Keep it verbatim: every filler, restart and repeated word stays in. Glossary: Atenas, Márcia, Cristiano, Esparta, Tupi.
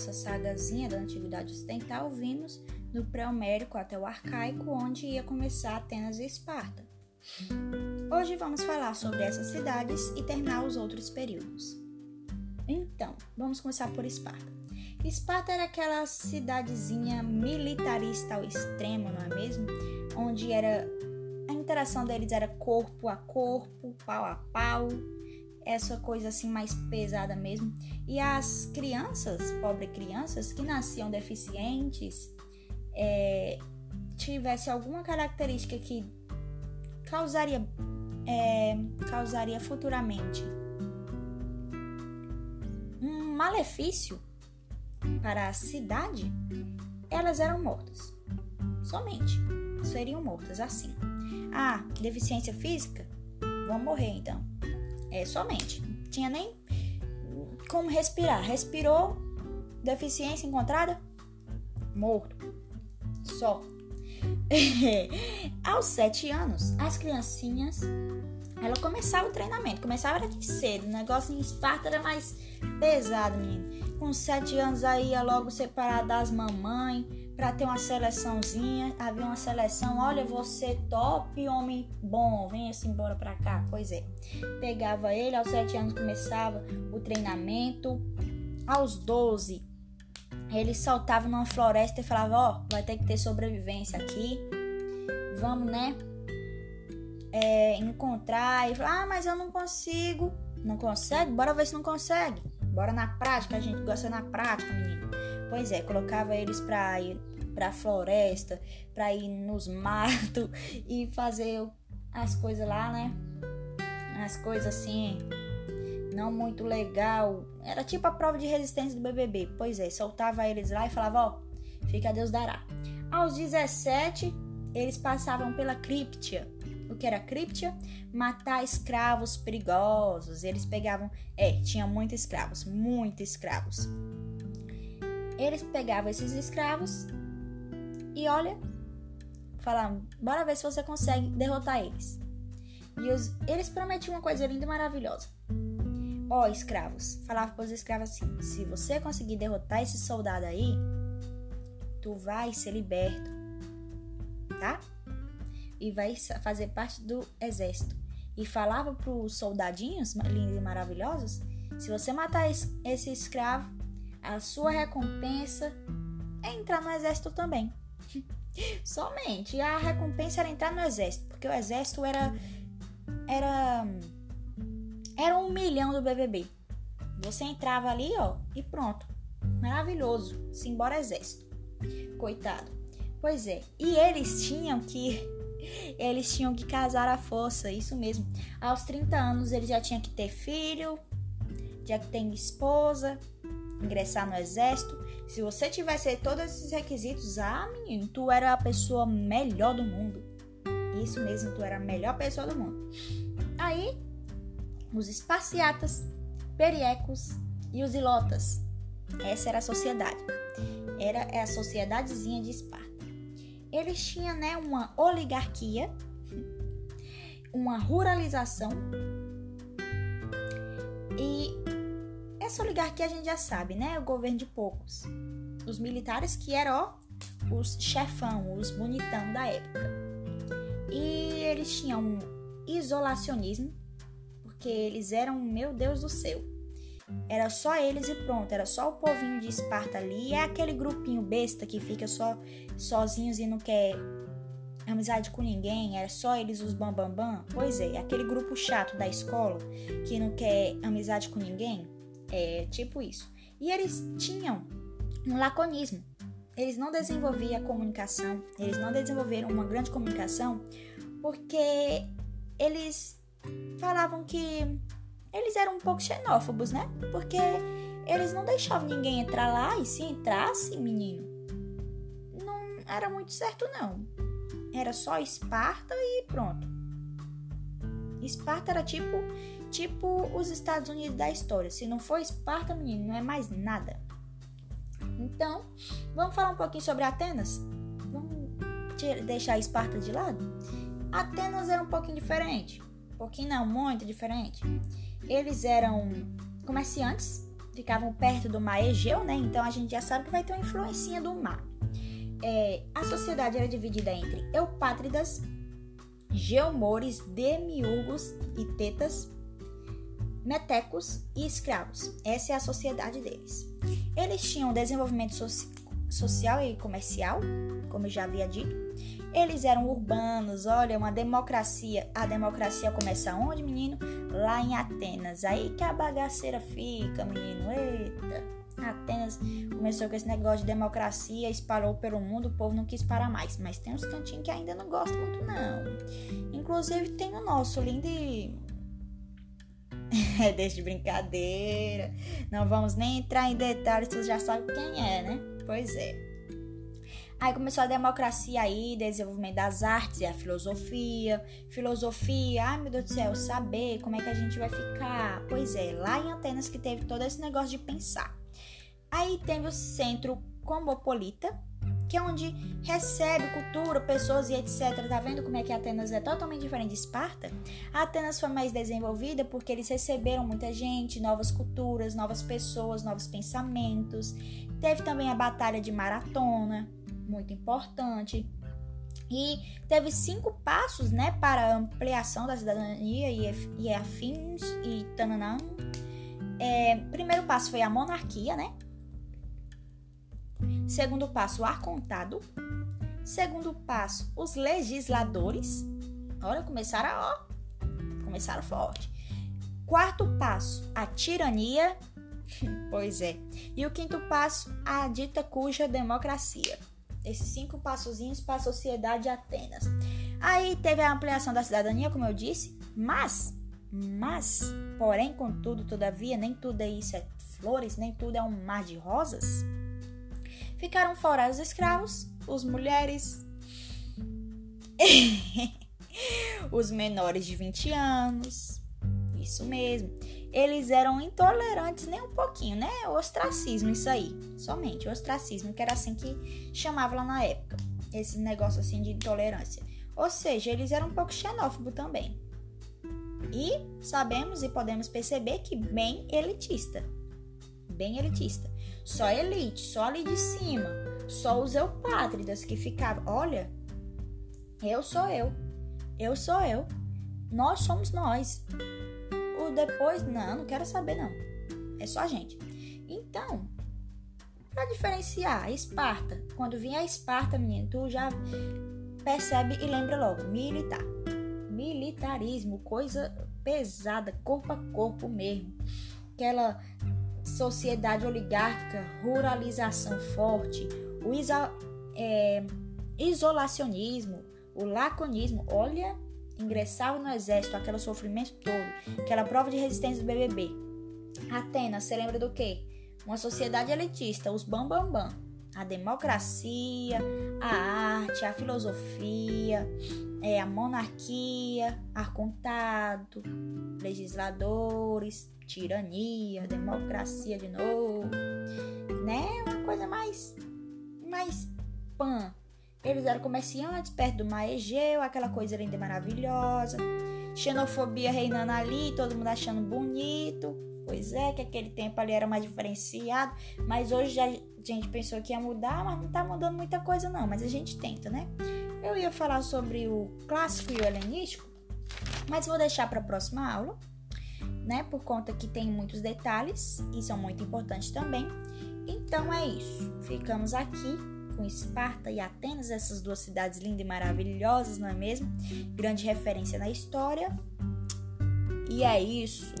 essa sagazinha da Antiguidade Ocidental, vimos do pré-homérico até o arcaico, onde ia começar Atenas e Esparta. Hoje vamos falar sobre essas cidades e terminar os outros períodos. Então, vamos começar por Esparta. Esparta era aquela cidadezinha militarista ao extremo, não é mesmo? Onde era a interação deles era corpo a corpo, pau a pau, essa coisa assim mais pesada mesmo. E as crianças, pobres crianças, que nasciam deficientes, é, tivesse alguma característica que causaria, é, causaria futuramente um malefício para a cidade, elas eram mortas. Somente. Seriam mortas assim. Ah, deficiência física? Vão morrer então. É, somente. Não tinha nem como respirar. Respirou, deficiência encontrada, morto. Só. Aos sete anos, as criancinhas, ela começava o treinamento. Começava de cedo. O negócio em Esparta era mais pesado, menino. Com sete anos aí ia logo separar das mamães para ter uma seleçãozinha. Havia uma seleção, olha, você top, homem bom, venha-se embora pra cá. Pois é, pegava ele, aos sete anos começava o treinamento. Aos doze, ele saltava numa floresta e falava, ó, oh, vai ter que ter sobrevivência aqui. Vamos, né, é, encontrar. E falava, ah, mas eu não consigo. Não consegue? Bora ver se não consegue. Bora na prática, a gente gosta na prática, menino. Pois é, colocava eles pra ir pra floresta, pra ir nos matos e fazer as coisas lá, né? As coisas assim, não muito legal. Era tipo a prova de resistência do B B B. Pois é, soltava eles lá e falava, ó, oh, fica a Deus dará. Aos dezessete, eles passavam pela críptia. O que era críptia? Matar escravos perigosos. Eles pegavam... É, tinha muitos escravos. Muitos escravos. Eles pegavam esses escravos e, olha, falavam, bora ver se você consegue derrotar eles. E os, eles prometiam uma coisa linda e maravilhosa. Ó, escravos. Falavam para os escravos assim, se você conseguir derrotar esse soldado aí, tu vai ser liberto. Tá? E vai fazer parte do exército. E falava para os soldadinhos lindos e maravilhosos, se você matar esse escravo, a sua recompensa é entrar no exército também. Somente. E a recompensa era entrar no exército, porque o exército era era era um milhão do B B B. Você entrava ali, ó, e pronto. Maravilhoso. Simbora exército. Coitado. Pois é. E eles tinham que Eles tinham que casar à força, isso mesmo. Aos trinta anos, eles já tinham que ter filho, já que tem esposa, ingressar no exército. Se você tivesse todos esses requisitos, ah, menino, tu era a pessoa melhor do mundo. Isso mesmo, tu era a melhor pessoa do mundo. Aí, os esparciatas, periecos e os ilotas. Essa era a sociedade. Era a sociedadezinha de Esparta. Eles tinham, né, uma oligarquia, uma ruralização. E essa oligarquia a gente já sabe, né? O governo de poucos. Os militares que eram, ó, os chefão, os bonitão da época. E eles tinham um isolacionismo, porque eles eram, meu Deus do céu. Era só eles e pronto, era só o povinho de Esparta ali, é aquele grupinho besta que fica só sozinhos e não quer amizade com ninguém, era só eles os bambambam, bam, bam. Pois é, aquele grupo chato da escola que não quer amizade com ninguém, é tipo isso. E eles tinham um laconismo, eles não desenvolviam a comunicação, eles não desenvolveram uma grande comunicação, porque eles falavam que... Eles eram um pouco xenófobos, né? Porque eles não deixavam ninguém entrar lá e se entrasse, menino, não era muito certo, não. Era só Esparta e pronto. Esparta era tipo, tipo os Estados Unidos da história. Se não for Esparta, menino, não é mais nada. Então, vamos falar um pouquinho sobre Atenas? Vamos deixar Esparta de lado? Atenas era um pouquinho diferente. Um pouquinho não, muito diferente. Eles eram comerciantes, ficavam perto do mar Egeu, né? Então a gente já sabe que vai ter uma influencinha do mar. É, a sociedade era dividida entre eupátridas, geomores, demiurgos e tetas, metecos e escravos. Essa é a sociedade deles. Eles tinham desenvolvimento so- social e comercial, como eu já havia dito. Eles eram urbanos, olha, uma democracia. A democracia começa onde, menino? Lá em Atenas. Aí que a bagaceira fica, menino. Eita! Atenas começou com esse negócio de democracia, espalhou pelo mundo, o povo não quis parar mais. Mas tem uns cantinhos que ainda não gostam muito, não. Inclusive tem o nosso lindo... É, deixa de brincadeira. Não vamos nem entrar em detalhes, vocês já sabem quem é, né? Pois é. Aí começou a democracia aí, desenvolvimento das artes e a filosofia. Filosofia, ai meu Deus do céu, saber como é que a gente vai ficar. Pois é, lá em Atenas que teve todo esse negócio de pensar. Aí teve o centro cosmopolita, que é onde recebe cultura, pessoas e etcétera. Tá vendo como é que Atenas é totalmente diferente de Esparta? A Atenas foi mais desenvolvida porque eles receberam muita gente, novas culturas, novas pessoas, novos pensamentos. Teve também a Batalha de Maratona, muito importante. E teve cinco passos, né, para a ampliação da cidadania e, e afins e tananã. É, primeiro passo foi a monarquia, né? Segundo passo, o arcontado. Segundo passo, os legisladores. Olha, começaram a, ó, começaram forte. Quarto passo, a tirania. Pois é. E o quinto passo, a dita cuja democracia. Esses cinco passozinhos para a sociedade de Atenas. Aí teve a ampliação da cidadania, como eu disse. Mas, mas, porém, contudo, todavia, nem tudo é isso é flores, nem tudo é um mar de rosas. Ficaram fora os escravos, os mulheres, os menores de vinte anos, isso mesmo. Eles eram intolerantes nem um pouquinho, né? O ostracismo, isso aí, somente o ostracismo, que era assim que chamava lá na época, esse negócio assim de intolerância. Ou seja, eles eram um pouco xenófobos também. E sabemos e podemos perceber que bem elitista, bem elitista. Só elite, só ali de cima, só os eupátridas que ficavam, olha, eu sou eu, eu sou eu, nós somos nós, o depois, não, não quero saber não, é só a gente. Então, para diferenciar Esparta, quando vinha a Esparta, menino, tu já percebe e lembra logo, militar, militarismo, coisa pesada, corpo a corpo mesmo, aquela... sociedade oligárquica, ruralização forte, o isa- é, isolacionismo, o laconismo, olha, ingressava no exército, aquele sofrimento todo, aquela prova de resistência do B B B. Atenas, você lembra do quê? Uma sociedade elitista, os bambambam, bam, bam. A democracia, a arte, a filosofia, é, a monarquia, arcontado, legisladores, tirania, democracia de novo, né? Uma coisa mais, mais pan. Eles eram comerciantes perto do mar Egeu, aquela coisa linda e maravilhosa. Xenofobia reinando ali, todo mundo achando bonito. Pois é, que aquele tempo ali era mais diferenciado, mas hoje já, a gente pensou que ia mudar, mas não tá mudando muita coisa não, mas a gente tenta, né? Eu ia falar sobre o clássico e o helenístico, mas vou deixar para a próxima aula, né? Por conta que tem muitos detalhes e são muito importantes também. Então é isso. Ficamos aqui com Esparta e Atenas, essas duas cidades lindas e maravilhosas, não é mesmo? Grande referência na história. E é isso.